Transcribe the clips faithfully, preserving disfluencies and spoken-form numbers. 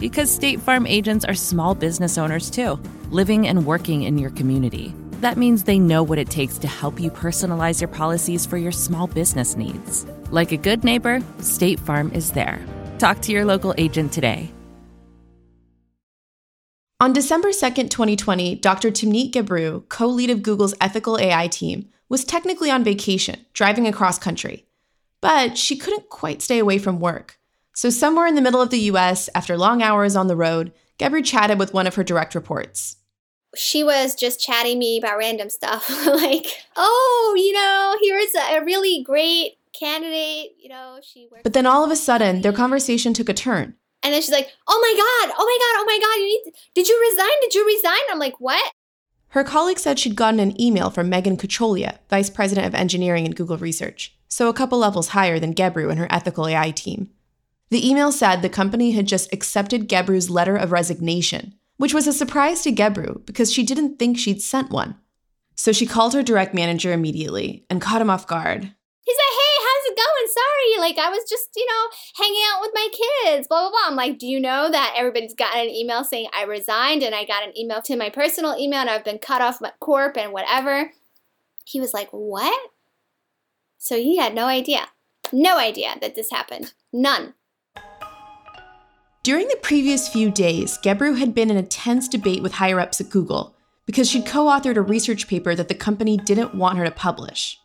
Because State Farm agents are small business owners too, living and working in your community. That means they know what it takes to help you personalize your policies for your small business needs. Like a good neighbor, State Farm is there. Talk to your local agent today. On December second, twenty twenty, Doctor Timnit Gebru, co-lead of Google's Ethical A I team, was technically on vacation, driving across country. But she couldn't quite stay away from work. So somewhere in the middle of the U S, after long hours on the road, Gebru chatted with one of her direct reports. She was just chatting me about random stuff, like, oh, you know, here's a really great candidate, you know. she. Worked but then all of a sudden, their conversation took a turn. And then she's like, oh my God, oh my God, oh my God, you need to, did you resign? Did you resign? I'm like, what? Her colleague said she'd gotten an email from Megan Kacholia, vice president of engineering at Google Research, so a couple levels higher than Gebru and her ethical A I team. The email said the company had just accepted Gebru's letter of resignation, which was a surprise to Gebru because she didn't think she'd sent one. So she called her direct manager immediately and caught him off guard. He's like, hey, how's it going? Sorry, like I was just, you know, hanging out with my kids, blah, blah, blah. I'm like, do you know that everybody's gotten an email saying I resigned and I got an email to my personal email and I've been cut off my corp and whatever? He was like, what? So he had no idea, no idea that this happened, none. During the previous few days, Gebru had been in a tense debate with higher-ups at Google because she'd co-authored a research paper that the company didn't want her to publish.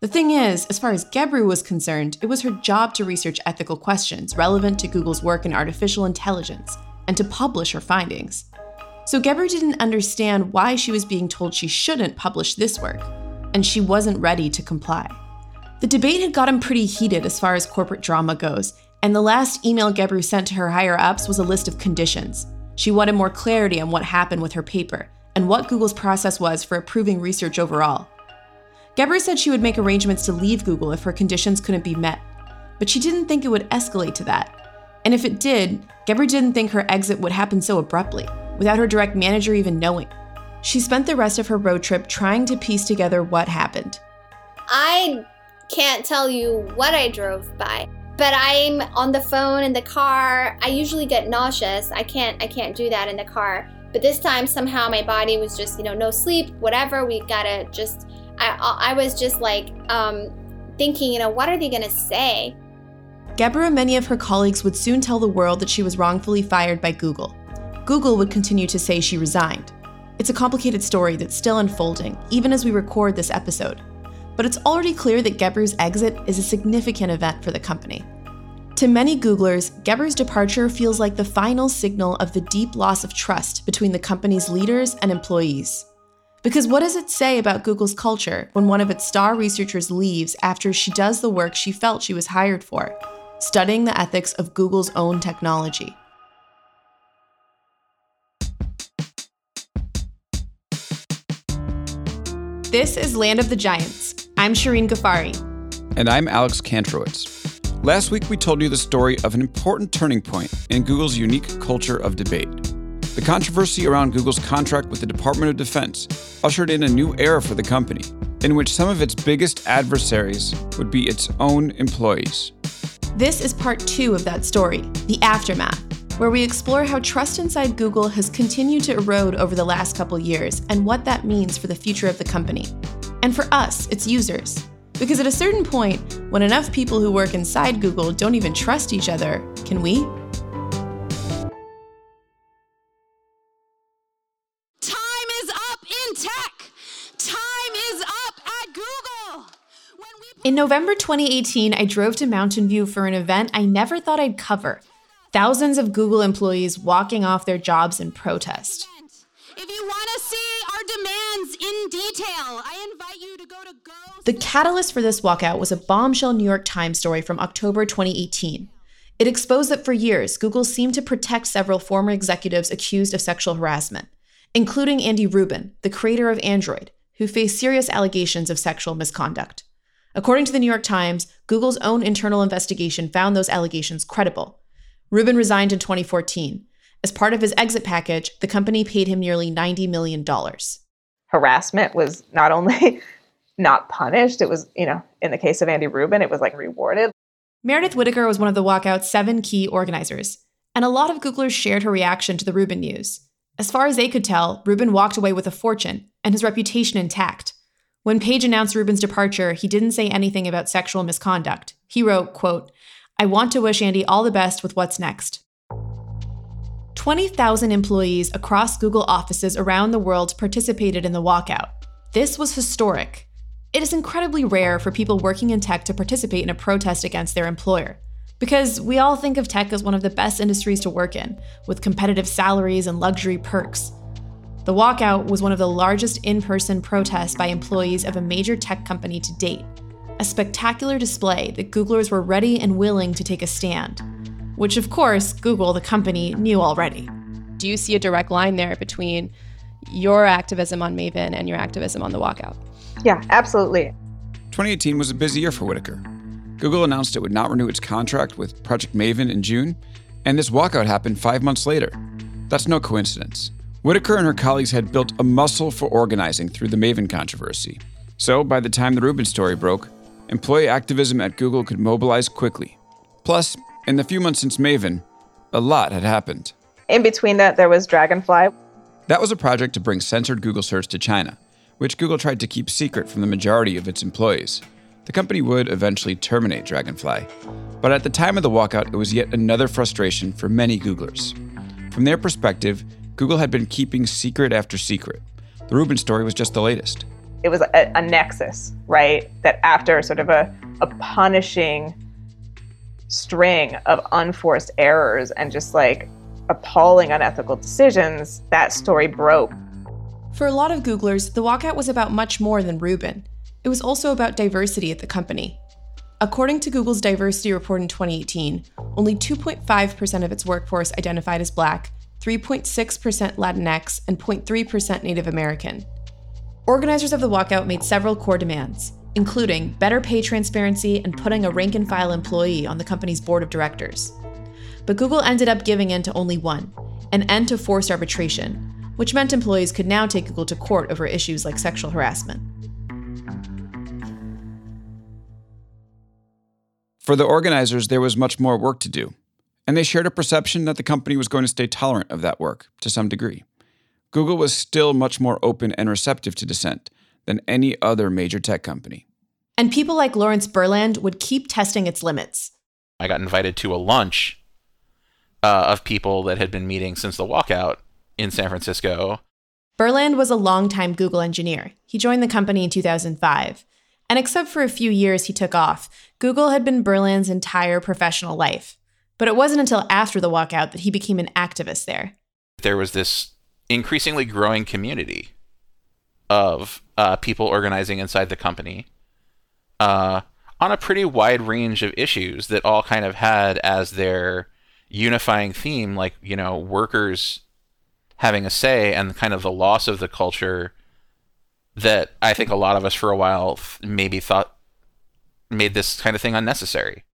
The thing is, as far as Gebru was concerned, it was her job to research ethical questions relevant to Google's work in artificial intelligence and to publish her findings. So Gebru didn't understand why she was being told she shouldn't publish this work, and she wasn't ready to comply. The debate had gotten pretty heated as far as corporate drama goes, and the last email Gebru sent to her higher-ups was a list of conditions. She wanted more clarity on what happened with her paper and what Google's process was for approving research overall. Gebru said she would make arrangements to leave Google if her conditions couldn't be met, but she didn't think it would escalate to that. And if it did, Gebru didn't think her exit would happen so abruptly, without her direct manager even knowing. She spent the rest of her road trip trying to piece together what happened. I can't tell you what I drove by. But I'm on the phone in the car. I usually get nauseous. I can't I can't do that in the car. But this time somehow my body was just, you know, no sleep, whatever. We gotta just, I, I was just like um, thinking, you know, what are they gonna say? Gebru and many of her colleagues would soon tell the world that she was wrongfully fired by Google. Google would continue to say she resigned. It's a complicated story that's still unfolding, even as we record this episode. But it's already clear that Gebru's exit is a significant event for the company. To many Googlers, Gebru's departure feels like the final signal of the deep loss of trust between the company's leaders and employees. Because what does it say about Google's culture when one of its star researchers leaves after she does the work she felt she was hired for, studying the ethics of Google's own technology? This is Land of the Giants. I'm Shirin Ghaffary. And I'm Alex Kantrowitz. Last week, we told you the story of an important turning point in Google's unique culture of debate. The controversy around Google's contract with the Department of Defense ushered in a new era for the company, in which some of its biggest adversaries would be its own employees. This is part two of that story, The Aftermath, where we explore how trust inside Google has continued to erode over the last couple years and what that means for the future of the company. And for us, it's users. Because at a certain point, when enough people who work inside Google don't even trust each other, can we? Time is up in tech! In November twenty eighteen, I drove to Mountain View for an event I never thought I'd cover. Thousands of Google employees walking off their jobs in protest. If you want to see our demands in detail, I invite you to go to Go. The catalyst for this walkout was a bombshell New York Times story from October twenty eighteen. It exposed that for years, Google seemed to protect several former executives accused of sexual harassment, including Andy Rubin, the creator of Android, who faced serious allegations of sexual misconduct. According to the New York Times, Google's own internal investigation found those allegations credible. Rubin resigned in twenty fourteen. As part of his exit package, the company paid him nearly ninety million dollars. Harassment was not only not punished, it was, you know, in the case of Andy Rubin, it was like rewarded. Meredith Whittaker was one of the walkout's seven key organizers, and a lot of Googlers shared her reaction to the Rubin news. As far as they could tell, Rubin walked away with a fortune and his reputation intact. When Page announced Rubin's departure, he didn't say anything about sexual misconduct. He wrote, quote, "I want to wish Andy all the best with what's next." twenty thousand employees across Google offices around the world participated in the walkout. This was historic. It is incredibly rare for people working in tech to participate in a protest against their employer, because we all think of tech as one of the best industries to work in, with competitive salaries and luxury perks. The walkout was one of the largest in-person protests by employees of a major tech company to date, a spectacular display that Googlers were ready and willing to take a stand, which of course, Google, the company, knew already. Do you see a direct line there between your activism on Maven and your activism on the walkout? Yeah, absolutely. twenty eighteen was a busy year for Whittaker. Google announced it would not renew its contract with Project Maven in June, and this walkout happened five months later. That's no coincidence. Whittaker and her colleagues had built a muscle for organizing through the Maven controversy. So by the time the Rubin story broke, employee activism at Google could mobilize quickly. Plus, in the few months since Maven, a lot had happened. In between that, there was Dragonfly. That was a project to bring censored Google search to China, which Google tried to keep secret from the majority of its employees. The company would eventually terminate Dragonfly. But at the time of the walkout, it was yet another frustration for many Googlers. From their perspective, Google had been keeping secret after secret. The Rubin story was just the latest. It was a, a nexus, right? That after sort of a, a punishing string of unforced errors and just like appalling unethical decisions, that story broke. For a lot of Googlers, the walkout was about much more than Rubin. It was also about diversity at the company. According to Google's diversity report in twenty eighteen, only two point five percent of its workforce identified as Black, three point six percent Latinx, and zero point three percent Native American. Organizers of the walkout made several core demands, including better pay transparency and putting a rank-and-file employee on the company's board of directors. But Google ended up giving in to only one, an end to forced arbitration, which meant employees could now take Google to court over issues like sexual harassment. For the organizers, there was much more work to do. And they shared a perception that the company was going to stay tolerant of that work, to some degree. Google was still much more open and receptive to dissent than any other major tech company. And people like Lawrence Berland would keep testing its limits. I got invited to a lunch uh, of people that had been meeting since the walkout in San Francisco. Berland was a longtime Google engineer. He joined the company in two thousand five. And except for a few years he took off, Google had been Berland's entire professional life. But it wasn't until after the walkout that he became an activist there. There was this increasingly growing community of uh, people organizing inside the company uh, on a pretty wide range of issues that all kind of had as their unifying theme, like, you know, workers having a say and kind of the loss of the culture that I think a lot of us for a while maybe thought made this kind of thing unnecessary.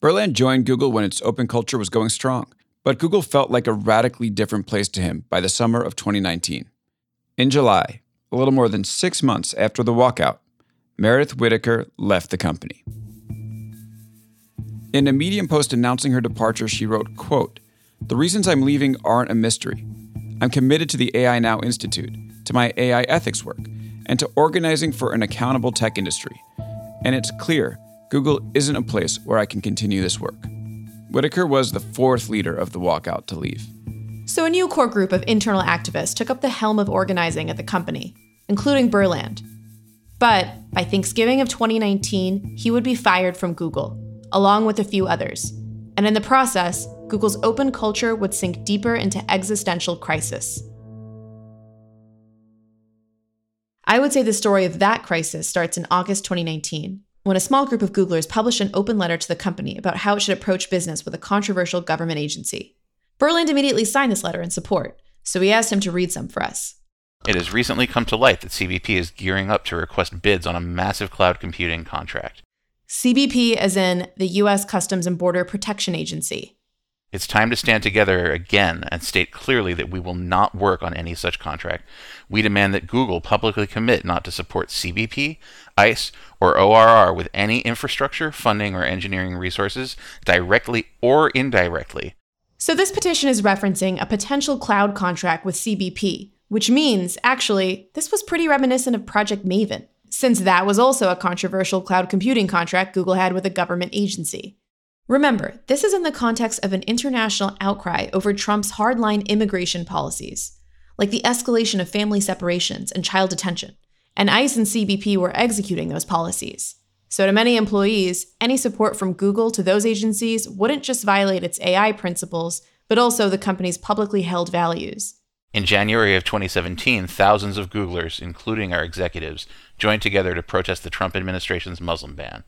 Berland joined Google when its open culture was going strong, but Google felt like a radically different place to him by the summer of twenty nineteen. In July, a little more than six months after the walkout, Meredith Whittaker left the company. In a Medium post announcing her departure, she wrote, quote, "The reasons I'm leaving aren't a mystery. I'm committed to the A I Now Institute, to my A I ethics work, and to organizing for an accountable tech industry. And it's clear Google isn't a place where I can continue this work." Whittaker was the fourth leader of the walkout to leave. So a new core group of internal activists took up the helm of organizing at the company, including Berland. But by Thanksgiving of twenty nineteen, he would be fired from Google, along with a few others. And in the process, Google's open culture would sink deeper into existential crisis. I would say the story of that crisis starts in August twenty nineteen, when a small group of Googlers published an open letter to the company about how it should approach business with a controversial government agency. Berland immediately signed this letter in support, so we asked him to read some for us. It has recently come to light that C B P is gearing up to request bids on a massive cloud computing contract. C B P as in the U S Customs and Border Protection Agency. It's time to stand together again and state clearly that we will not work on any such contract. We demand that Google publicly commit not to support C B P, ICE, or O R R with any infrastructure, funding, or engineering resources, directly or indirectly. So this petition is referencing a potential cloud contract with C B P, which means, actually, this was pretty reminiscent of Project Maven, since that was also a controversial cloud computing contract Google had with a government agency. Remember, this is in the context of an international outcry over Trump's hardline immigration policies, like the escalation of family separations and child detention, and ICE and C B P were executing those policies. So to many employees, any support from Google to those agencies wouldn't just violate its A I principles, but also the company's publicly held values. In January of twenty seventeen, thousands of Googlers, including our executives, joined together to protest the Trump administration's Muslim ban.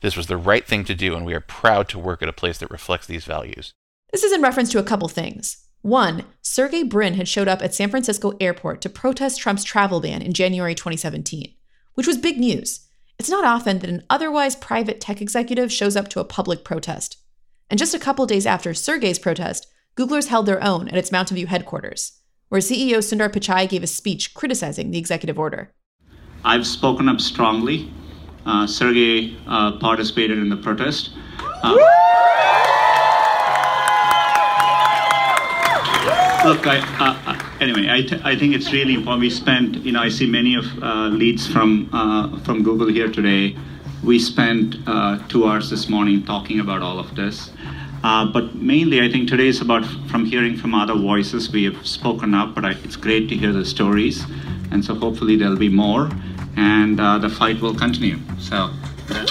This was the right thing to do, and we are proud to work at a place that reflects these values. This is in reference to a couple things. One, Sergey Brin had showed up at San Francisco airport to protest Trump's travel ban in January twenty seventeen, which was big news. It's not often that an otherwise private tech executive shows up to a public protest. And just a couple days after Sergey's protest, Googlers held their own at its Mountain View headquarters, where C E O Sundar Pichai gave a speech criticizing the executive order. I've spoken up strongly. Uh, Sergey uh, participated in the protest. Uh, look, I, uh, anyway, I, t- I think it's really important. We spent, you know, I see many of uh, leads from uh, from Google here today. We spent uh, two hours this morning talking about all of this. Uh, but mainly, I think today is about from hearing from other voices. We have spoken up, but I, it's great to hear the stories. And so hopefully there'll be more. And uh, the fight will continue. So, the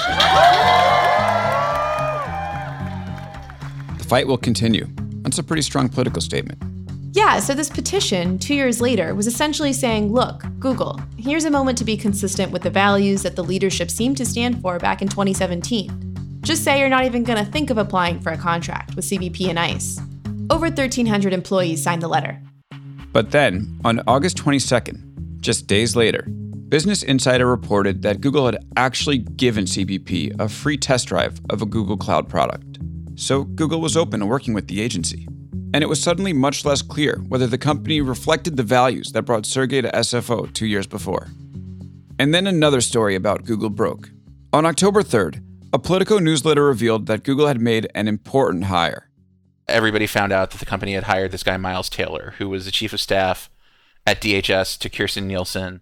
fight will continue. That's a pretty strong political statement. Yeah, so this petition, two years later, was essentially saying, look, Google, here's a moment to be consistent with the values that the leadership seemed to stand for back in twenty seventeen. Just say you're not even going to think of applying for a contract with C B P and ICE. Over thirteen hundred employees signed the letter. But then, on August twenty-second, just days later, Business Insider reported that Google had actually given C B P a free test drive of a Google Cloud product. So Google was open to working with the agency. And it was suddenly much less clear whether the company reflected the values that brought Sergey to S F O two years before. And then another story about Google broke. On October third, a Politico newsletter revealed that Google had made an important hire. Everybody found out that the company had hired this guy, Miles Taylor, who was the chief of staff at D H S to Kirstjen Nielsen,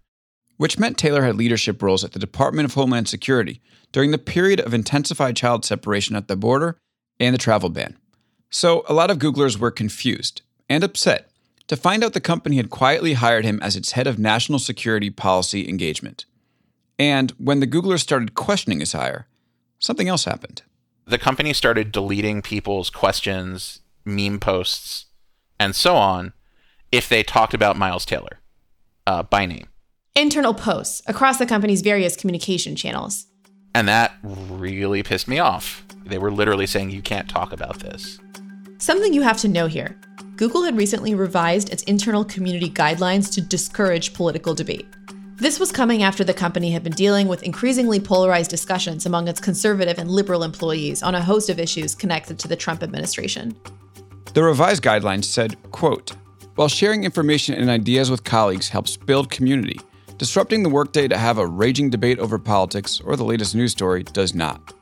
which meant Taylor had leadership roles at the Department of Homeland Security during the period of intensified child separation at the border and the travel ban. So a lot of Googlers were confused and upset to find out the company had quietly hired him as its head of national security policy engagement. And when the Googlers started questioning his hire, something else happened. The company started deleting people's questions, meme posts, and so on if they talked about Miles Taylor uh, by name. Internal posts across the company's various communication channels. And that really pissed me off. They were literally saying, you can't talk about this. Something you have to know here. Google had recently revised its internal community guidelines to discourage political debate. This was coming after the company had been dealing with increasingly polarized discussions among its conservative and liberal employees on a host of issues connected to the Trump administration. The revised guidelines said, quote, while sharing information and ideas with colleagues helps build community, disrupting the workday to have a raging debate over politics or the latest news story does not.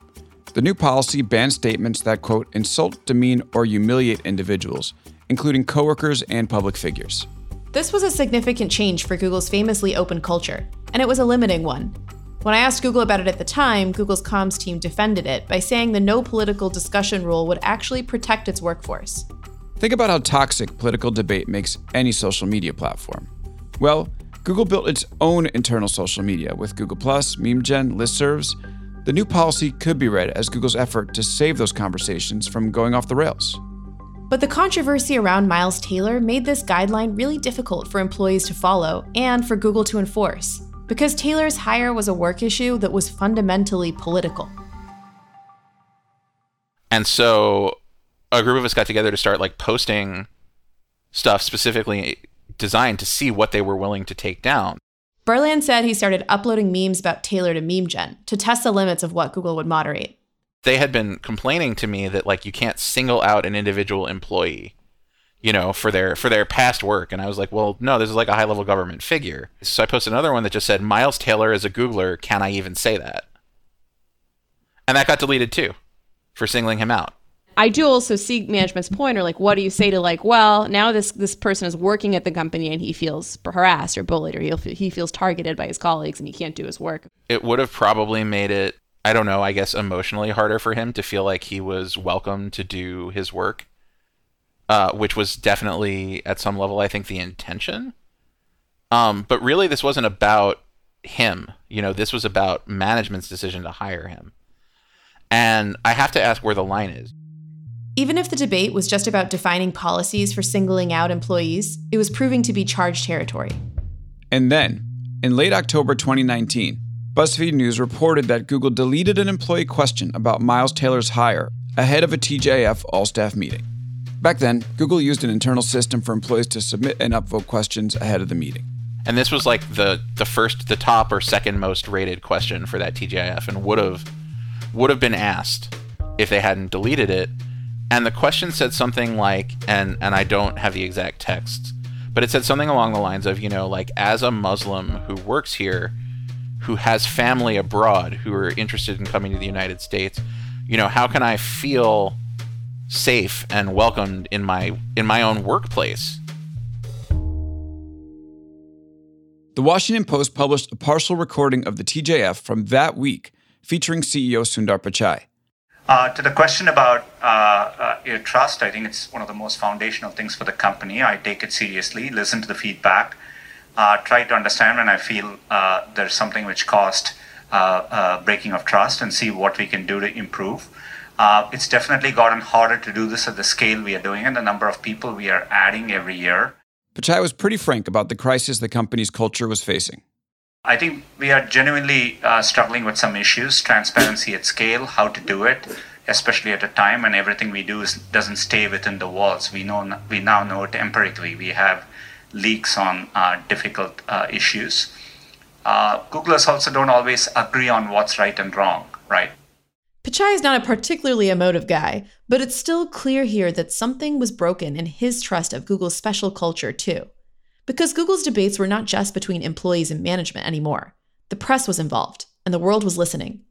The new policy bans statements that, quote, insult, demean, or humiliate individuals, including coworkers and public figures. This was a significant change for Google's famously open culture, and it was a limiting one. When I asked Google about it at the time, Google's comms team defended it by saying the no political discussion rule would actually protect its workforce. Think about how toxic political debate makes any social media platform. Well, Google built its own internal social media with Google plus, MemeGen, listservs. The new policy could be read as Google's effort to save those conversations from going off the rails. But the controversy around Miles Taylor made this guideline really difficult for employees to follow and for Google to enforce, because Taylor's hire was a work issue that was fundamentally political. And so a group of us got together to start like posting stuff specifically designed to see what they were willing to take down. Berland said he started uploading memes about Taylor to MemeGen to test the limits of what Google would moderate. They had been complaining to me that like you can't single out an individual employee, you know, for their for their past work. And I was like, well, no, this is like a high-level government figure. So I posted another one that just said, Miles Taylor is a Googler. Can I even say that? And that got deleted too for singling him out. I do also see management's point, or like, what do you say to like, well, now this this person is working at the company and he feels harassed or bullied or he he feels targeted by his colleagues and he can't do his work. It would have probably made it, I don't know, I guess emotionally harder for him to feel like he was welcome to do his work, uh, which was definitely at some level, I think, the intention. Um, but really, this wasn't about him. You know, this was about management's decision to hire him. And I have to ask where the line is. Even if the debate was just about defining policies for singling out employees, it was proving to be charged territory. And then, in late October twenty nineteen, BuzzFeed News reported that Google deleted an employee question about Miles Taylor's hire ahead of a T G I F all-staff meeting. Back then, Google used an internal system for employees to submit and upvote questions ahead of the meeting. And this was like the the first, the top or second most rated question for that T G I F, and would have would have been asked if they hadn't deleted it. And the question said something like, and, and I don't have the exact text, but it said something along the lines of, you know, like, as a Muslim who works here, who has family abroad, who are interested in coming to the United States, you know, how can I feel safe and welcomed in my in my own workplace? The Washington Post published a partial recording of the T G I F from that week, featuring C E O Sundar Pichai. Uh, to the question about uh, uh, your trust, I think it's one of the most foundational things for the company. I take it seriously, listen to the feedback, uh, try to understand when I feel uh, there's something which caused uh, uh, breaking of trust, and see what we can do to improve. Uh, it's definitely gotten harder to do this at the scale we are doing and the number of people we are adding every year. Pichai was pretty frank about the crisis the company's culture was facing. I think we are genuinely uh, struggling with some issues, transparency at scale, how to do it, especially at a time when everything we do is, doesn't stay within the walls. We know we now know it empirically. We have leaks on uh, difficult uh, issues. Uh, Googlers also don't always agree on what's right and wrong, right? Pichai is not a particularly emotive guy, but it's still clear here that something was broken in his trust of Google's special culture, too. Because Google's debates were not just between employees and management anymore. The press was involved, and the world was listening.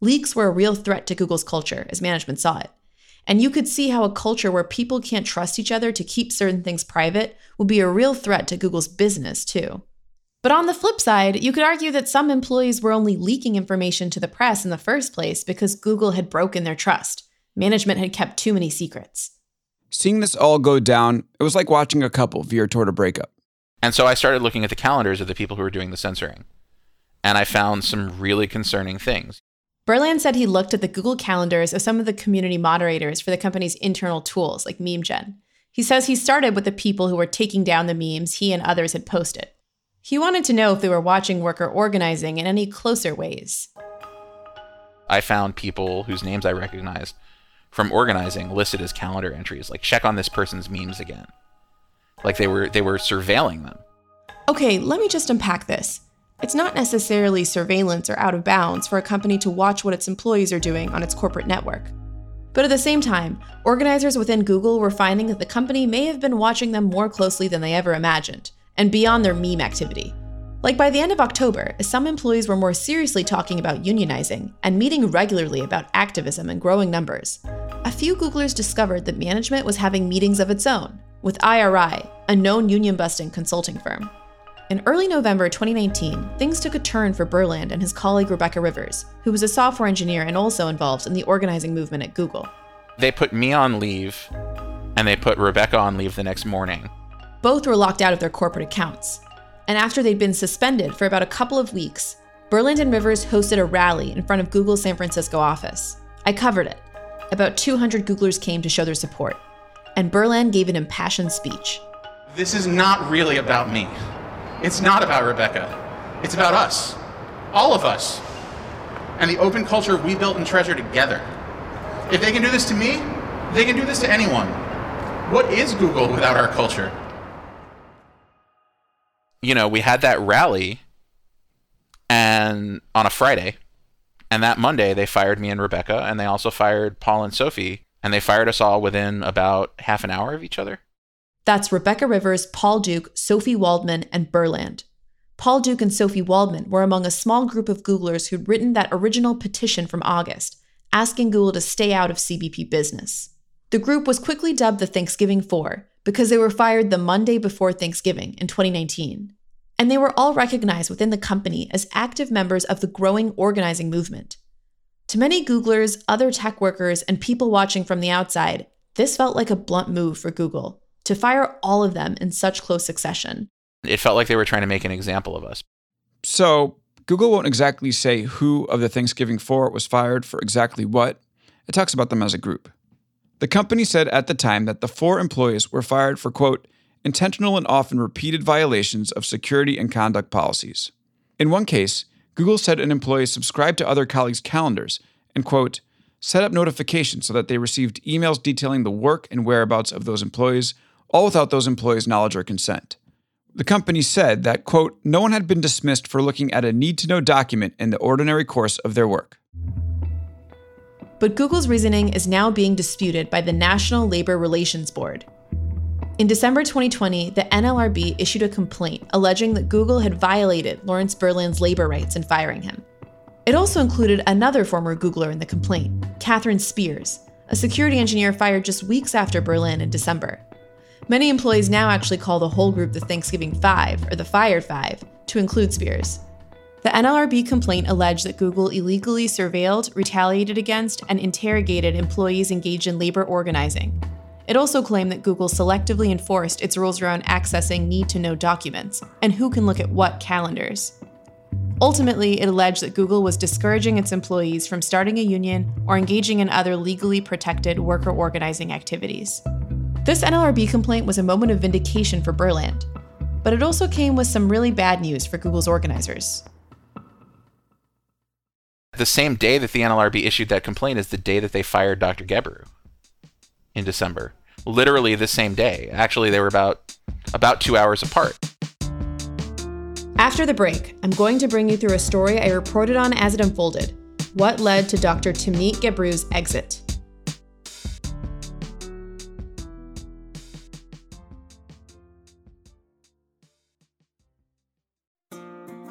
Leaks were a real threat to Google's culture, as management saw it. And you could see how a culture where people can't trust each other to keep certain things private would be a real threat to Google's business, too. But on the flip side, you could argue that some employees were only leaking information to the press in the first place because Google had broken their trust. Management had kept too many secrets. Seeing this all go down, it was like watching a couple veer toward a breakup. And so I started looking at the calendars of the people who were doing the censoring. And I found some really concerning things. Berland said he looked at the Google calendars of some of the community moderators for the company's internal tools, like MemeGen. He says he started with the people who were taking down the memes he and others had posted. He wanted to know if they were watching worker organizing in any closer ways. I found people whose names I recognized from organizing listed as calendar entries, like check on this person's memes again. Like they were they were surveilling them. Okay, let me just unpack this. It's not necessarily surveillance or out of bounds for a company to watch what its employees are doing on its corporate network. But at the same time, organizers within Google were finding that the company may have been watching them more closely than they ever imagined, and beyond their meme activity. Like by the end of October, some employees were more seriously talking about unionizing and meeting regularly about activism in growing numbers. A few Googlers discovered that management was having meetings of its own, with I R I, a known union-busting consulting firm. In early November twenty nineteen, things took a turn for Berland and his colleague Rebecca Rivers, who was a software engineer and also involved in the organizing movement at Google. They put me on leave, and they put Rebecca on leave the next morning. Both were locked out of their corporate accounts. and after they'd been suspended for about a couple of weeks, Berland and Rivers hosted a rally in front of Google's San Francisco office. I covered it. About two hundred Googlers came to show their support, and Berland gave an impassioned speech. This is not really about me. It's not about Rebecca. It's about us, all of us, and the open culture we built and treasure together. If they can do this to me, they can do this to anyone. What is Google without our culture? You know, we had that rally and on a Friday, and that Monday they fired me and Rebecca, and they also fired Paul and Sophie, and they fired us all within about half an hour of each other. That's Rebecca Rivers, Paul Duke, Sophie Waldman, and Berland. Paul Duke and Sophie Waldman were among a small group of Googlers who'd written that original petition from August, asking Google to stay out of C B P business. The group was quickly dubbed the Thanksgiving Four because they were fired the Monday before Thanksgiving in twenty nineteen. And they were all recognized within the company as active members of the growing organizing movement. To many Googlers, other tech workers, and people watching from the outside, this felt like a blunt move for Google to fire all of them in such close succession. It felt like they were trying to make an example of us. So Google won't exactly say who of the Thanksgiving Four was fired for exactly what. It talks about them as a group. The company said at the time that the four employees were fired for, quote, intentional and often repeated violations of security and conduct policies. In one case, Google said an employee subscribed to other colleagues' calendars and, quote, set up notifications so that they received emails detailing the work and whereabouts of those employees, all without those employees' knowledge or consent. The company said that, quote, no one had been dismissed for looking at a need-to-know document in the ordinary course of their work. But Google's reasoning is now being disputed by the National Labor Relations Board. In December twenty twenty, the N L R B issued a complaint alleging that Google had violated Lawrence Berland's labor rights in firing him. It also included another former Googler in the complaint, Catherine Spears, a security engineer fired just weeks after Berland in December. Many employees now actually call the whole group the Thanksgiving Five, or the Fired Five, to include Spears. The N L R B complaint alleged that Google illegally surveilled, retaliated against, and interrogated employees engaged in labor organizing. It also claimed that Google selectively enforced its rules around accessing need-to-know documents and who can look at what calendars. Ultimately, it alleged that Google was discouraging its employees from starting a union or engaging in other legally protected worker organizing activities. This N L R B complaint was a moment of vindication for Berland, but it also came with some really bad news for Google's organizers. The same day that the N L R B issued that complaint is the day that they fired Doctor Gebru in December. Literally the same day. Actually, they were about about two hours apart. After the break, I'm going to bring you through a story I reported on as it unfolded. What led to Doctor Timnit Gebru's exit?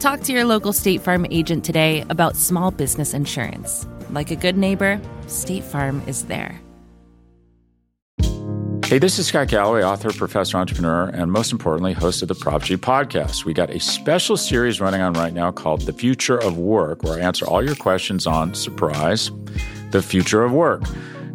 Talk to your local State Farm agent today about small business insurance. Like a good neighbor, State Farm is there. Hey, this is Scott Galloway, author, professor, entrepreneur, and most importantly, host of the Prop G podcast. We got a special series running on right now called The Future of Work, where I answer all your questions on, surprise, the future of work.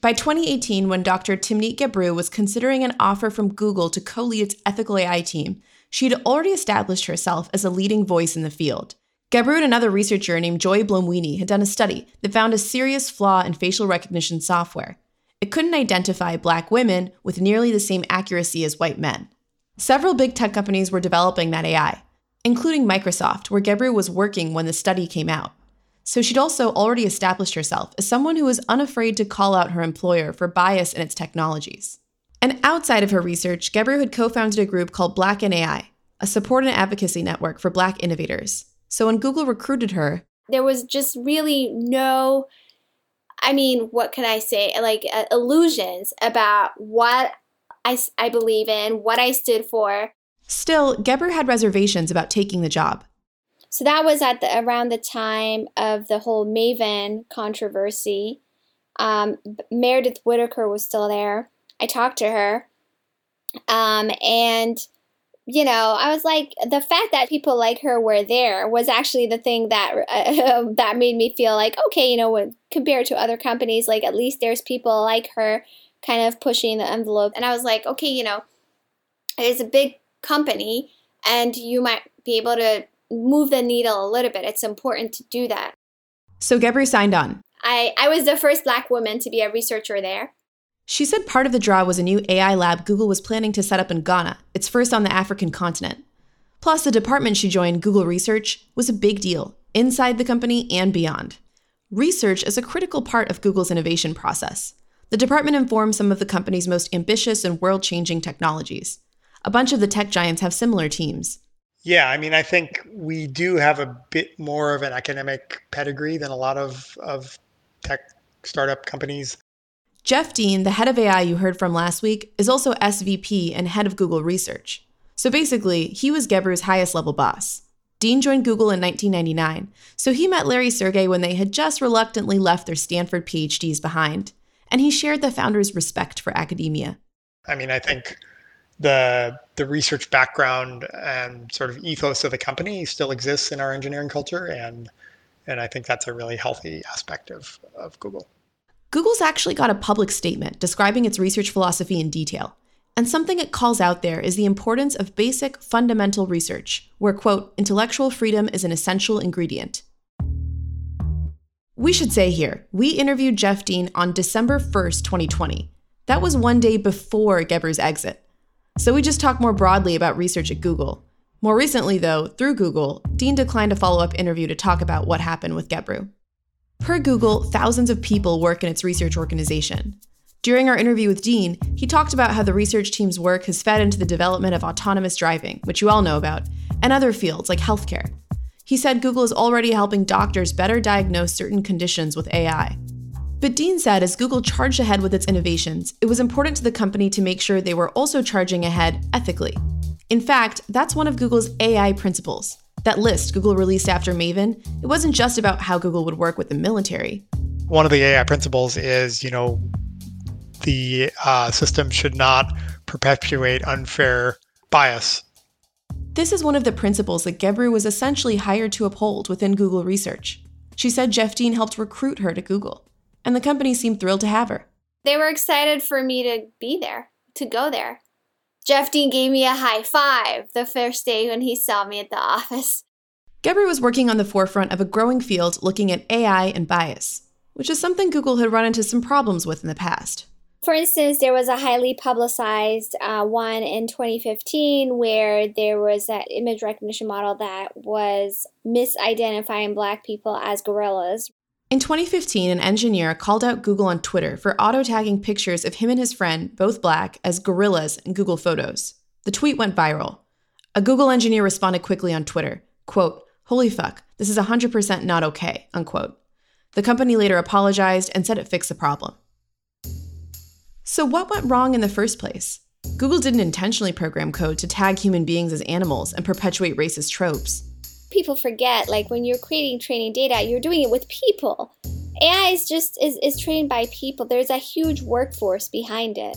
By twenty eighteen, when Doctor Timnit Gebru was considering an offer from Google to co-lead its ethical A I team, she had already established herself as a leading voice in the field. Gebru and another researcher named Joy Blomwini had done a study that found a serious flaw in facial recognition software. It couldn't identify Black women with nearly the same accuracy as white men. Several big tech companies were developing that A I, including Microsoft, where Gebru was working when the study came out. So she'd also already established herself as someone who was unafraid to call out her employer for bias in its technologies. And outside of her research, Gebru had co-founded a group called Black in A I, a support and advocacy network for Black innovators. So when Google recruited her, there was just really no, I mean, what can I say, like uh, illusions about what I, I believe in, what I stood for. Still, Gebru had reservations about taking the job. So that was at the around the time of the whole Maven controversy. Um, Meredith Whittaker was still there. I talked to her. Um, and, you know, I was like, the fact that people like her were there was actually the thing that uh, that made me feel like, okay, you know, when, compared to other companies, like at least there's people like her kind of pushing the envelope. And I was like, okay, you know, it's a big company and you might be able to move the needle a little bit. It's important to do that. So Gebru signed on. I, I was the first Black woman to be a researcher there. She said part of the draw was a new A I lab Google was planning to set up in Ghana, its first on the African continent. Plus, the department she joined, Google Research, was a big deal, inside the company and beyond. Research is a critical part of Google's innovation process. The department informs some of the company's most ambitious and world-changing technologies. A bunch of the tech giants have similar teams. Yeah, I mean, I think we do have a bit more of an academic pedigree than a lot of, of tech startup companies. Jeff Dean, the head of A I you heard from last week, is also S V P and head of Google Research. So basically, he was Gebru's highest level boss. Dean joined Google in nineteen ninety-nine, so he met Larry Sergey when they had just reluctantly left their Stanford PhDs behind. And he shared the founder's respect for academia. I mean, I think the the research background and sort of ethos of the company still exists in our engineering culture. And, and I think that's a really healthy aspect of, of Google. Google's actually got a public statement describing its research philosophy in detail. And something it calls out there is the importance of basic, fundamental research, where, quote, intellectual freedom is an essential ingredient. We should say here, we interviewed Jeff Dean on December first, twenty twenty. That was one day before Gebru's exit. So we just talked more broadly about research at Google. More recently, though, through Google, Dean declined a follow-up interview to talk about what happened with Gebru. Per Google, thousands of people work in its research organization. During our interview with Dean, he talked about how the research team's work has fed into the development of autonomous driving, which you all know about, and other fields like healthcare. He said Google is already helping doctors better diagnose certain conditions with A I. But Dean said as Google charged ahead with its innovations, it was important to the company to make sure they were also charging ahead ethically. In fact, that's one of Google's A I principles. That list Google released after Maven, it wasn't just about how Google would work with the military. One of the A I principles is, you know, the uh, system should not perpetuate unfair bias. This is one of the principles that Gebru was essentially hired to uphold within Google Research. She said Jeff Dean helped recruit her to Google, and the company seemed thrilled to have her. They were excited for me to be there, to go there. Jeff Dean gave me a high five the first day when he saw me at the office. Gebru was working on the forefront of a growing field looking at A I and bias, which is something Google had run into some problems with in the past. For instance, there was a highly publicized uh, one in twenty fifteen where there was an image recognition model that was misidentifying Black people as gorillas. In twenty fifteen, an engineer called out Google on Twitter for auto-tagging pictures of him and his friend, both Black, as gorillas in Google Photos. The tweet went viral. A Google engineer responded quickly on Twitter, quote, holy fuck, this is one hundred percent not okay, unquote. The company later apologized and said it fixed the problem. So what went wrong in the first place? Google didn't intentionally program code to tag human beings as animals and perpetuate racist tropes. People forget, like, when you're creating training data, you're doing it with people. A I is just is, is trained by people. There's a huge workforce behind it.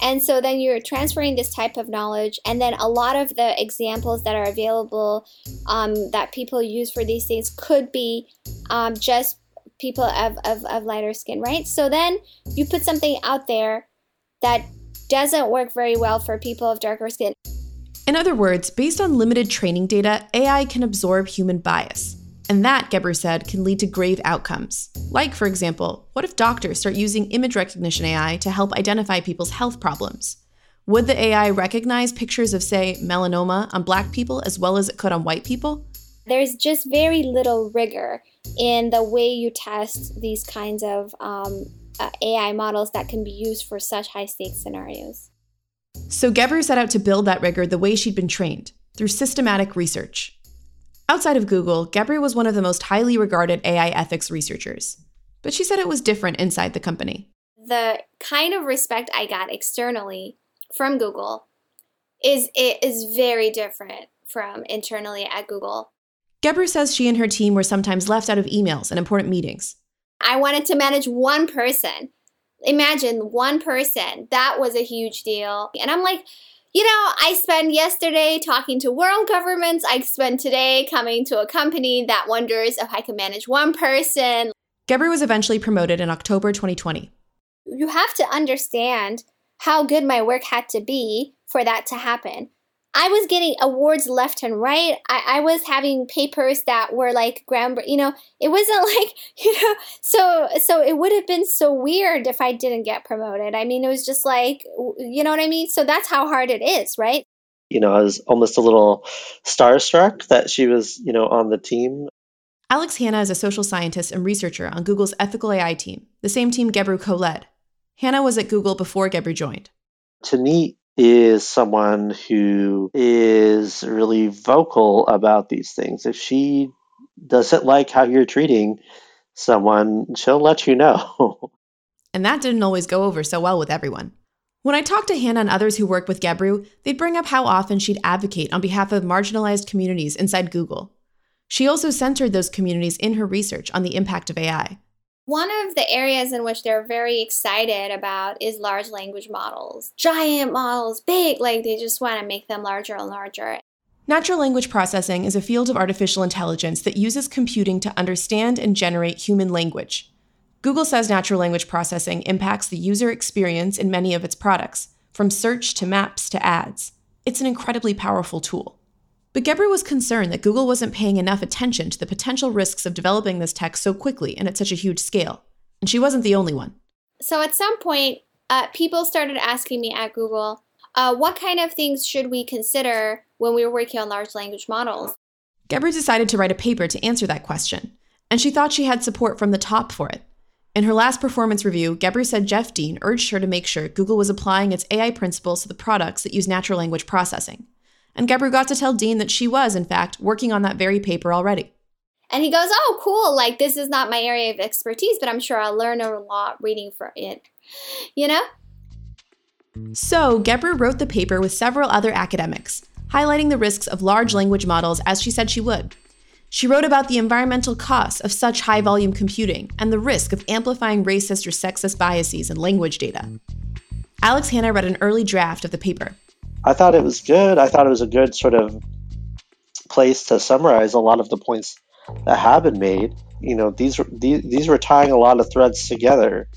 And so then you're transferring this type of knowledge. And then a lot of the examples that are available um, that people use for these things could be um, just people of, of, of lighter skin, right? So then you put something out there that doesn't work very well for people of darker skin. In other words, based on limited training data, A I can absorb human bias. And that, Gebru said, can lead to grave outcomes. Like, for example, what if doctors start using image recognition A I to help identify people's health problems? Would the A I recognize pictures of, say, melanoma on Black people as well as it could on white people? There's just very little rigor in the way you test these kinds of um, uh, A I models that can be used for such high-stakes scenarios. So Gebru set out to build that rigor the way she'd been trained, through systematic research. Outside of Google, Gebru was one of the most highly regarded A I ethics researchers. But she said it was different inside the company. The kind of respect I got externally from Google is it is very different from internally at Google. Gebru says she and her team were sometimes left out of emails and important meetings. I wanted to manage one person. Imagine one person. That was a huge deal. And I'm like, you know, I spent yesterday talking to world governments. I spent today coming to a company that wonders if I can manage one person. Gebru was eventually promoted in October twenty twenty. You have to understand how good my work had to be for that to happen. I was getting awards left and right. I, I was having papers that were like ground, you know, it wasn't like, you know, so so it would have been so weird if I didn't get promoted. I mean, it was just like, you know what I mean? So that's how hard it is, right? You know, I was almost a little starstruck that she was, you know, on the team. Alex Hanna is a social scientist and researcher on Google's Ethical A I team, the same team Gebru co-led. Hanna was at Google before Gebru joined. To me, is someone who is really vocal about these things. If she doesn't like how you're treating someone, she'll let you know. And that didn't always go over so well with everyone. When I talked to Hanna and others who worked with Gebru, they'd bring up how often she'd advocate on behalf of marginalized communities inside Google. She also centered those communities in her research on the impact of A I. One of the areas in which they're very excited about is large language models. Giant models, big, like they just want to make them larger and larger. Natural language processing is a field of artificial intelligence that uses computing to understand and generate human language. Google says natural language processing impacts the user experience in many of its products, from search to maps to ads. It's an incredibly powerful tool. But Gebru was concerned that Google wasn't paying enough attention to the potential risks of developing this tech so quickly and at such a huge scale. And she wasn't the only one. So at some point, uh, people started asking me at Google, uh, what kind of things should we consider when we were working on large language models? Gebru decided to write a paper to answer that question. And she thought she had support from the top for it. In her last performance review, Gebru said Jeff Dean urged her to make sure Google was applying its A I principles to the products that use natural language processing. And Gebru got to tell Dean that she was, in fact, working on that very paper already. And he goes, oh, cool, like, this is not my area of expertise, but I'm sure I'll learn a lot reading for it, you know? So Gebru wrote the paper with several other academics, highlighting the risks of large language models as she said she would. She wrote about the environmental costs of such high-volume computing and the risk of amplifying racist or sexist biases in language data. Alex Hanna read an early draft of the paper. I thought it was good. I thought it was a good sort of place to summarize a lot of the points that have been made. You know, these, these these were tying a lot of threads together.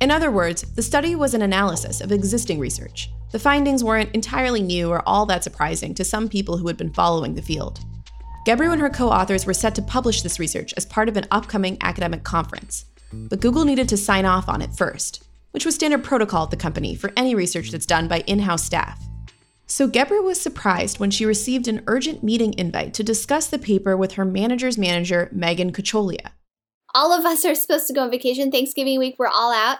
In other words, the study was an analysis of existing research. The findings weren't entirely new or all that surprising to some people who had been following the field. Gebru and her co-authors were set to publish this research as part of an upcoming academic conference. But Google needed to sign off on it first, which was standard protocol at the company for any research that's done by in-house staff. So Gebru was surprised when she received an urgent meeting invite to discuss the paper with her manager's manager, Megan Kacholia. All of us are supposed to go on vacation. Thanksgiving week, we're all out.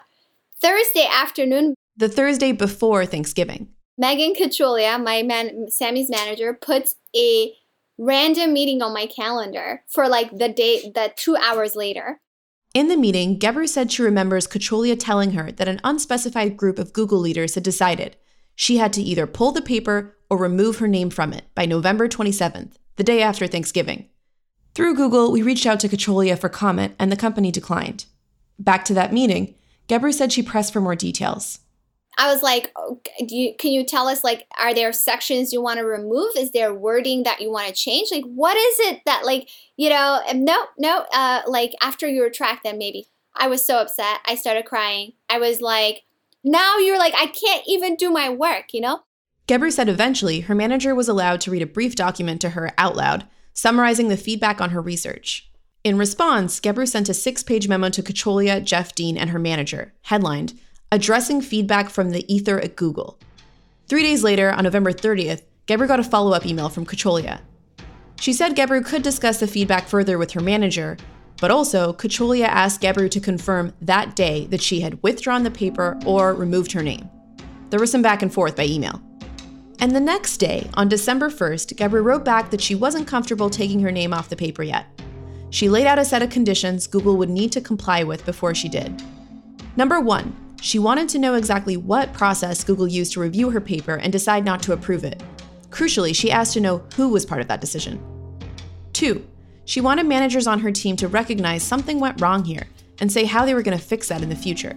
Thursday afternoon. The Thursday before Thanksgiving. Megan Kacholia, my man, Sammy's manager, puts a random meeting on my calendar for like the day, the two hours later. In the meeting, Gebru said she remembers Kacholia telling her that an unspecified group of Google leaders had decided she had to either pull the paper or remove her name from it by November twenty-seventh, the day after Thanksgiving. Through Google, we reached out to Kacholia for comment, and the company declined. Back to that meeting, Gebru said she pressed for more details. I was like, oh, do you, can you tell us, like, are there sections you want to remove? Is there wording that you want to change? Like, what is it that, like, you know, no, no, uh, like, after you retract, then maybe. I was so upset. I started crying. I was like, now you're like, I can't even do my work, you know? Gebru said eventually her manager was allowed to read a brief document to her out loud, summarizing the feedback on her research. In response, Gebru sent a six-page memo to Kacholia, Jeff Dean, and her manager, headlined, Addressing Feedback from the Ether at Google. Three days later, on November thirtieth, Gebru got a follow-up email from Kacholia. She said Gebru could discuss the feedback further with her manager, But also, Kacholia asked Gebru to confirm that day that she had withdrawn the paper or removed her name. There was some back and forth by email. And the next day, on December first, Gebru wrote back that she wasn't comfortable taking her name off the paper yet. She laid out a set of conditions Google would need to comply with before she did. Number one, she wanted to know exactly what process Google used to review her paper and decide not to approve it. Crucially, she asked to know who was part of that decision. Two, she wanted managers on her team to recognize something went wrong here and say how they were going to fix that in the future.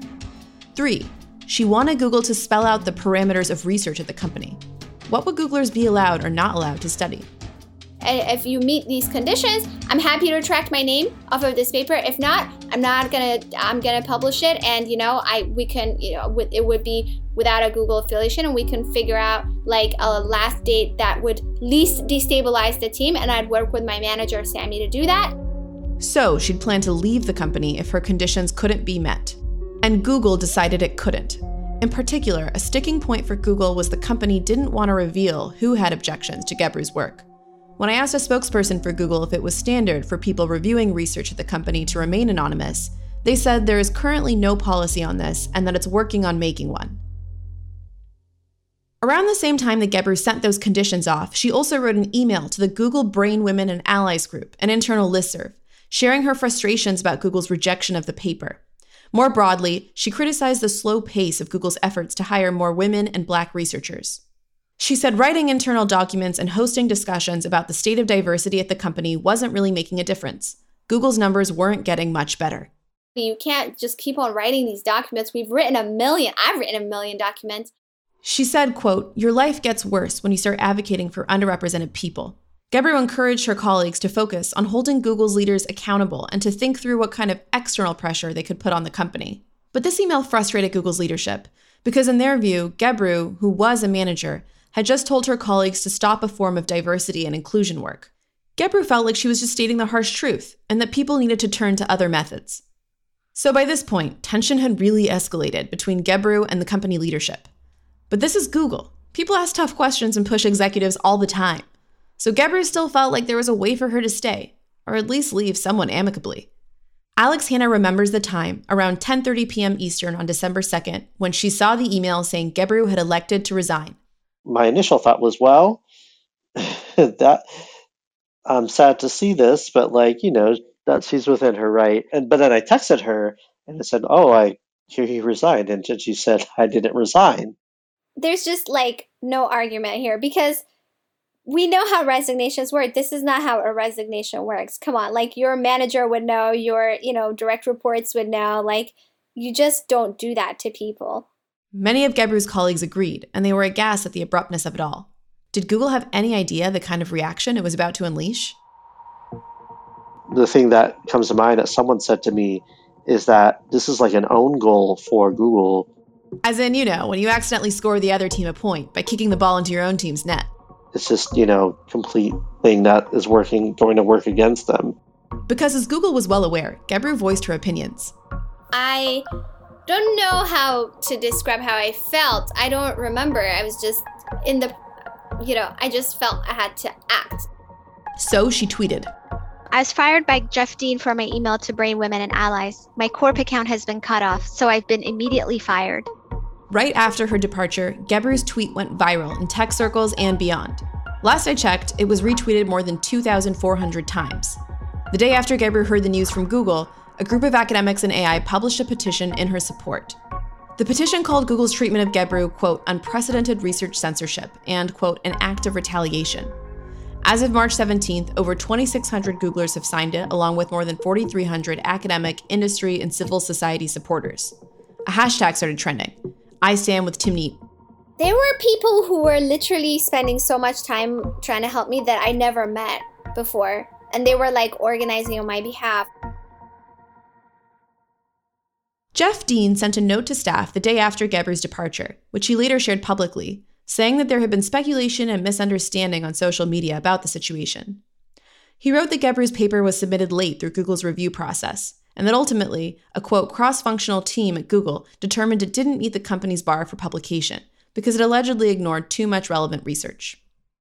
Three, she wanted Google to spell out the parameters of research at the company. What would Googlers be allowed or not allowed to study? If you meet these conditions, I'm happy to retract my name off of this paper. If not, I'm not gonna, I'm gonna publish it. And you know, I, we can, you know, it would be without a Google affiliation, and we can figure out like a last date that would least destabilize the team. And I'd work with my manager, Sammy, to do that. So she'd planned to leave the company if her conditions couldn't be met. And Google decided it couldn't. In particular, a sticking point for Google was the company didn't want to reveal who had objections to Gebru's work. When I asked a spokesperson for Google if it was standard for people reviewing research at the company to remain anonymous, they said there is currently no policy on this and that it's working on making one. Around the same time that Gebru sent those conditions off, she also wrote an email to the Google Brain Women and Allies group, an internal listserv, sharing her frustrations about Google's rejection of the paper. More broadly, she criticized the slow pace of Google's efforts to hire more women and Black researchers. She said writing internal documents and hosting discussions about the state of diversity at the company wasn't really making a difference. Google's numbers weren't getting much better. You can't just keep on writing these documents. We've written a million. I've written a million documents. She said, quote, "Your life gets worse when you start advocating for underrepresented people." Gebru encouraged her colleagues to focus on holding Google's leaders accountable and to think through what kind of external pressure they could put on the company. But this email frustrated Google's leadership because in their view, Gebru, who was a manager, had just told her colleagues to stop a form of diversity and inclusion work. Gebru felt like she was just stating the harsh truth and that people needed to turn to other methods. So by this point, tension had really escalated between Gebru and the company leadership. But this is Google. People ask tough questions and push executives all the time. So Gebru still felt like there was a way for her to stay, or at least leave someone amicably. Alex Hanna remembers the time, around ten thirty p.m. Eastern on December second, when she saw the email saying Gebru had elected to resign. My initial thought was, well, that I'm sad to see this, but like, you know, that she's within her right. And but then I texted her and I said, oh, I hear you resigned. And she said, I didn't resign. There's just like no argument here because we know how resignations work. This is not how a resignation works. Come on, like your manager would know, your, you know, direct reports would know, like you just don't do that to people. Many of Gebru's colleagues agreed, and they were aghast at the abruptness of it all. Did Google have any idea the kind of reaction it was about to unleash? The thing that comes to mind that someone said to me is that this is like an own goal for Google. As in, you know, when you accidentally score the other team a point by kicking the ball into your own team's net. It's just, you know, complete thing that is working, going to work against them. Because as Google was well aware, Gebru voiced her opinions. I... don't know how to describe how I felt. I don't remember. I was just in the, you know, I just felt I had to act. So she tweeted. I was fired by Jeff Dean for my email to Brain Women and Allies. My Corp account has been cut off, so I've been immediately fired. Right after her departure, Gebru's tweet went viral in tech circles and beyond. Last I checked, it was retweeted more than two thousand four hundred times. The day after Gebru heard the news from Google, a group of academics and A I published a petition in her support. The petition called Google's treatment of Gebru, quote, unprecedented research censorship and, quote, an act of retaliation. As of March seventeenth, over twenty-six hundred Googlers have signed it, along with more than forty-three hundred academic, industry, and civil society supporters. A hashtag started trending, I stand with Timnit. There were people who were literally spending so much time trying to help me that I never met before, and they were like organizing on my behalf. Jeff Dean sent a note to staff the day after Gebru's departure, which he later shared publicly, saying that there had been speculation and misunderstanding on social media about the situation. He wrote that Gebru's paper was submitted late through Google's review process, and that ultimately, a, quote, cross-functional team at Google determined it didn't meet the company's bar for publication because it allegedly ignored too much relevant research.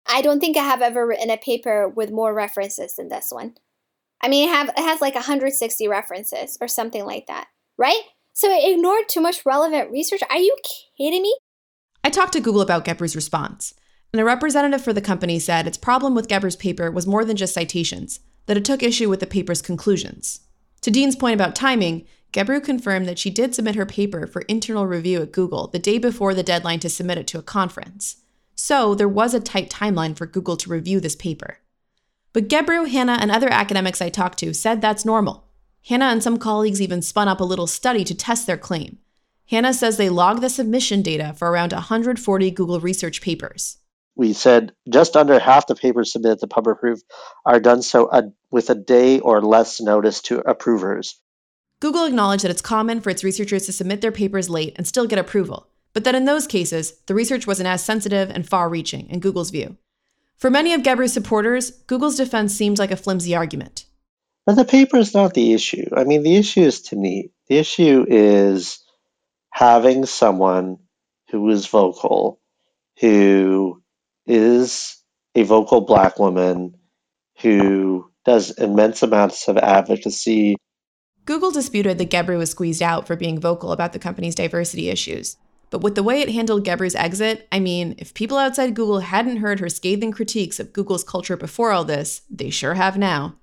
I don't think I have ever written a paper with more references than this one. I mean, it, have, it has like one hundred sixty references or something like that, right? So it ignored too much relevant research. Are you kidding me? I talked to Google about Gebru's response, and a representative for the company said its problem with Gebru's paper was more than just citations, that it took issue with the paper's conclusions. To Dean's point about timing, Gebru confirmed that she did submit her paper for internal review at Google the day before the deadline to submit it to a conference. So there was a tight timeline for Google to review this paper. But Gebru, Hanna, and other academics I talked to said that's normal. Hanna and some colleagues even spun up a little study to test their claim. Hanna says they logged the submission data for around one hundred forty Google Research papers. We said just under half the papers submitted to public proof are done so a, with a day or less notice to approvers. Google acknowledged that it's common for its researchers to submit their papers late and still get approval, but that in those cases, the research wasn't as sensitive and far-reaching, in Google's view. For many of Gebru's supporters, Google's defense seemed like a flimsy argument. But the paper is not the issue. I mean, the issue is Timnit. The issue is having someone who is vocal, who is a vocal Black woman, who does immense amounts of advocacy. Google disputed that Gebru was squeezed out for being vocal about the company's diversity issues. But with the way it handled Gebru's exit, I mean, if people outside Google hadn't heard her scathing critiques of Google's culture before all this, they sure have now.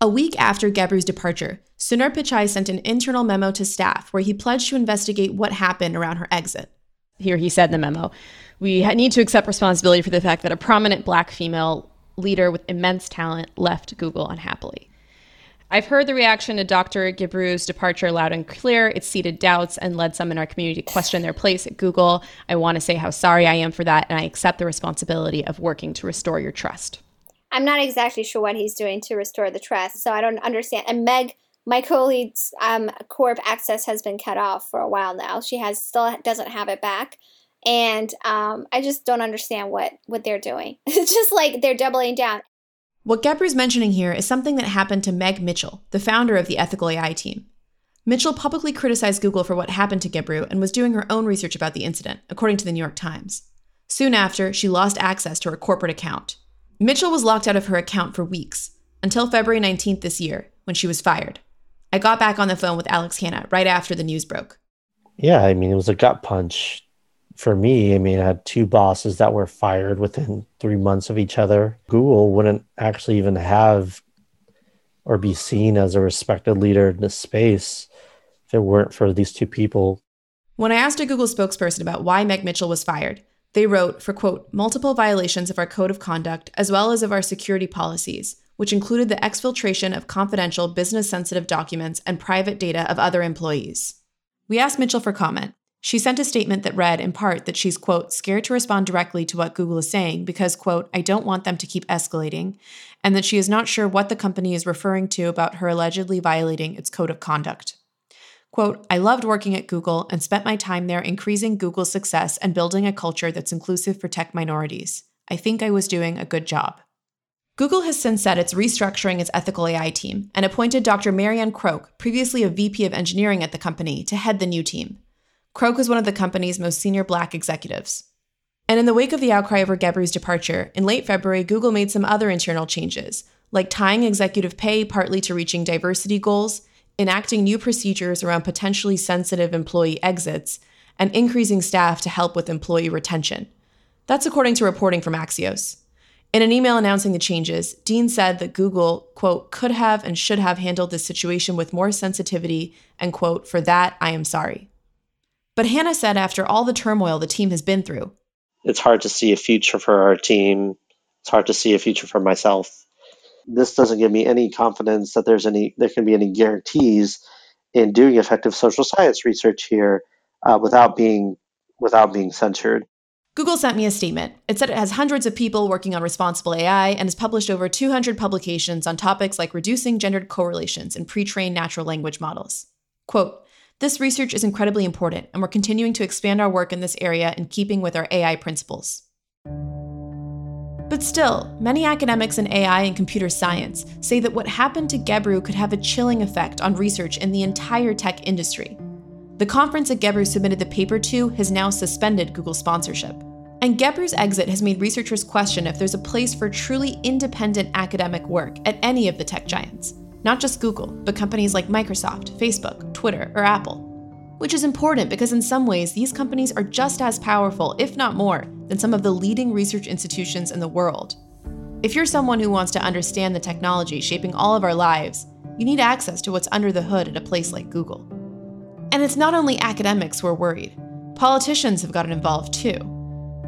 A week after Gebru's departure, Sundar Pichai sent an internal memo to staff where he pledged to investigate what happened around her exit. Here he said in the memo, "We need to accept responsibility for the fact that a prominent Black female leader with immense talent left Google unhappily. I've heard the reaction to Doctor Gebru's departure loud and clear. It seeded doubts and led some in our community to question their place at Google. I want to say how sorry I am for that, and I accept the responsibility of working to restore your trust." I'm not exactly sure what he's doing to restore the trust, so I don't understand. And Meg, my colleague's um, corp access has been cut off for a while now. She has still doesn't have it back. And um, I just don't understand what, what they're doing. It's just like they're doubling down. What Gebru's mentioning here is something that happened to Meg Mitchell, the founder of the Ethical A I team. Mitchell publicly criticized Google for what happened to Gebru and was doing her own research about the incident, according to the New York Times. Soon after, she lost access to her corporate account. Mitchell was locked out of her account for weeks, until February nineteenth this year, when she was fired. I got back on the phone with Alex Hanna right after the news broke. Yeah, I mean, it was a gut punch. For me, I mean, I had two bosses that were fired within three months of each other. Google wouldn't actually even have or be seen as a respected leader in this space if it weren't for these two people. When I asked a Google spokesperson about why Meg Mitchell was fired, they wrote for, quote, multiple violations of our code of conduct as well as of our security policies, which included the exfiltration of confidential business-sensitive documents and private data of other employees. We asked Mitchell for comment. She sent a statement that read, in part, that she's, quote, scared to respond directly to what Google is saying because, quote, I don't want them to keep escalating, and that she is not sure what the company is referring to about her allegedly violating its code of conduct. Quote, I loved working at Google and spent my time there increasing Google's success and building a culture that's inclusive for tech minorities. I think I was doing a good job. Google has since said it's restructuring its ethical A I team and appointed Doctor Marianne Croak, previously a V P of engineering at the company, to head the new team. Croak was one of the company's most senior Black executives. And in the wake of the outcry over Gebru's departure, in late February, Google made some other internal changes, like tying executive pay partly to reaching diversity goals, enacting new procedures around potentially sensitive employee exits, and increasing staff to help with employee retention. That's according to reporting from Axios. In an email announcing the changes, Dean said that Google, quote, could have and should have handled this situation with more sensitivity, and, quote, for that, I am sorry. But Hanna said after all the turmoil the team has been through, it's hard to see a future for our team. It's hard to see a future for myself. This doesn't give me any confidence that there's any there can be any guarantees in doing effective social science research here uh, without being without being censored. Google sent me a statement. It said it has hundreds of people working on responsible A I and has published over two hundred publications on topics like reducing gendered correlations in pre-trained natural language models. Quote, this research is incredibly important, and we're continuing to expand our work in this area in keeping with our A I principles. But still, many academics in A I and computer science say that what happened to Gebru could have a chilling effect on research in the entire tech industry. The conference that Gebru submitted the paper to has now suspended Google sponsorship. And Gebru's exit has made researchers question if there's a place for truly independent academic work at any of the tech giants. Not just Google, but companies like Microsoft, Facebook, Twitter, or Apple. Which is important because in some ways, these companies are just as powerful, if not more, than some of the leading research institutions in the world. If you're someone who wants to understand the technology shaping all of our lives, you need access to what's under the hood at a place like Google. And it's not only academics who are worried. Politicians have gotten involved too.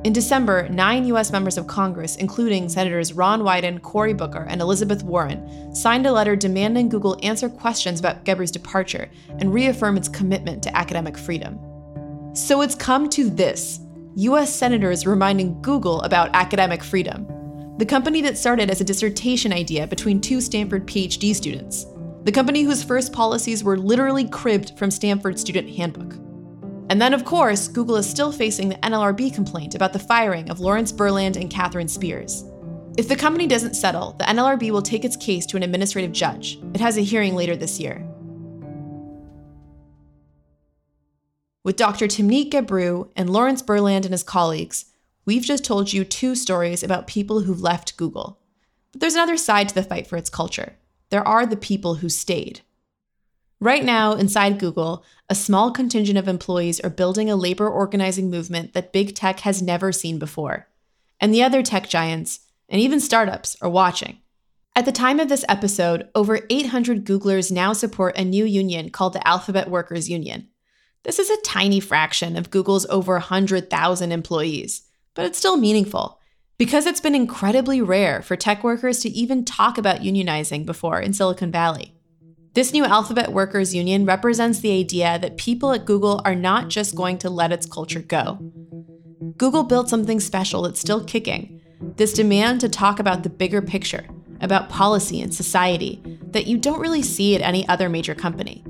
In December, nine U S members of Congress, including Senators Ron Wyden, Cory Booker, and Elizabeth Warren, signed a letter demanding Google answer questions about Gebru's departure and reaffirm its commitment to academic freedom. So it's come to this, U S senators reminding Google about academic freedom. The company that started as a dissertation idea between two Stanford PhD students. The company whose first policies were literally cribbed from Stanford's student handbook. And then, of course, Google is still facing the N L R B complaint about the firing of Lawrence Berland and Catherine Spears. If the company doesn't settle, the N L R B will take its case to an administrative judge. It has a hearing later this year. With Doctor Timnit Gebru and Lawrence Berland and his colleagues, we've just told you two stories about people who've left Google. But there's another side to the fight for its culture. There are the people who stayed. Right now, inside Google, a small contingent of employees are building a labor organizing movement that big tech has never seen before. And the other tech giants, and even startups, are watching. At the time of this episode, over eight hundred Googlers now support a new union called the Alphabet Workers Union. This is a tiny fraction of Google's over one hundred thousand employees, but it's still meaningful, because it's been incredibly rare for tech workers to even talk about unionizing before in Silicon Valley. This new Alphabet Workers Union represents the idea that people at Google are not just going to let its culture go. Google built something special that's still kicking, this demand to talk about the bigger picture, about policy and society, that you don't really see at any other major company.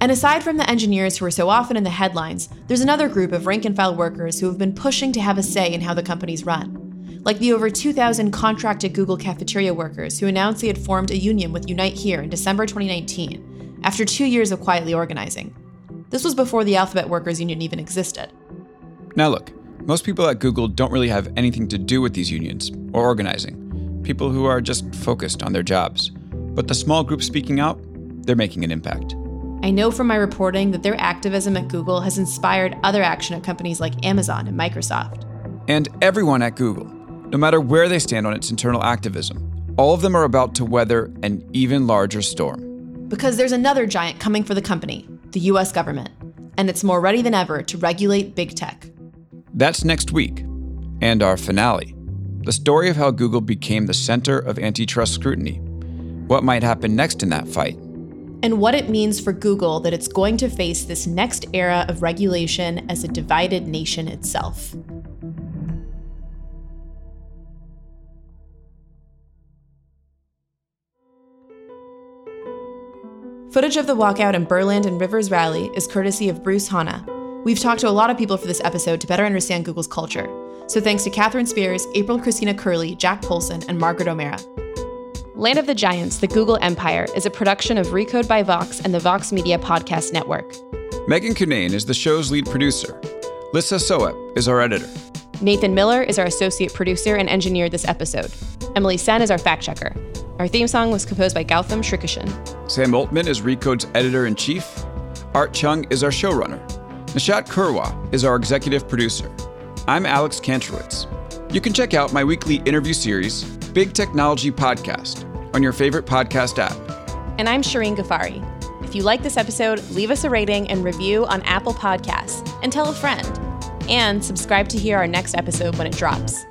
And aside from the engineers who are so often in the headlines, there's another group of rank-and-file workers who have been pushing to have a say in how the companies run, like the over two thousand contracted Google cafeteria workers who announced they had formed a union with Unite Here in December twenty nineteen, after two years of quietly organizing. This was before the Alphabet Workers Union even existed. Now look, most people at Google don't really have anything to do with these unions or organizing, people who are just focused on their jobs. But the small group speaking out, they're making an impact. I know from my reporting that their activism at Google has inspired other action at companies like Amazon and Microsoft. And everyone at Google, no matter where they stand on its internal activism, all of them are about to weather an even larger storm. Because there's another giant coming for the company, the U S government, and it's more ready than ever to regulate big tech. That's next week, and our finale, the story of how Google became the center of antitrust scrutiny, what might happen next in that fight, and what it means for Google that it's going to face this next era of regulation as a divided nation itself. Footage of the walkout and Berland and Rivers rally is courtesy of Bruce Hanna. We've talked to a lot of people for this episode to better understand Google's culture. So thanks to Catherine Spears, April Christina Curley, Jack Polson, and Margaret O'Mara. Land of the Giants, The Google Empire is a production of Recode by Vox and the Vox Media Podcast Network. Megan Cunane is the show's lead producer. Lissa Soep is our editor. Nathan Miller is our associate producer and engineered this episode. Emily Sen is our fact checker. Our theme song was composed by Gautam Shrikishan. Sam Altman is Recode's editor-in-chief. Art Chung is our showrunner. Nishat Kurwa is our executive producer. I'm Alex Kantrowitz. You can check out my weekly interview series, Big Technology Podcast, on your favorite podcast app. And I'm Shirin Ghaffary. If you like this episode, leave us a rating and review on Apple Podcasts and tell a friend. And subscribe to hear our next episode when it drops.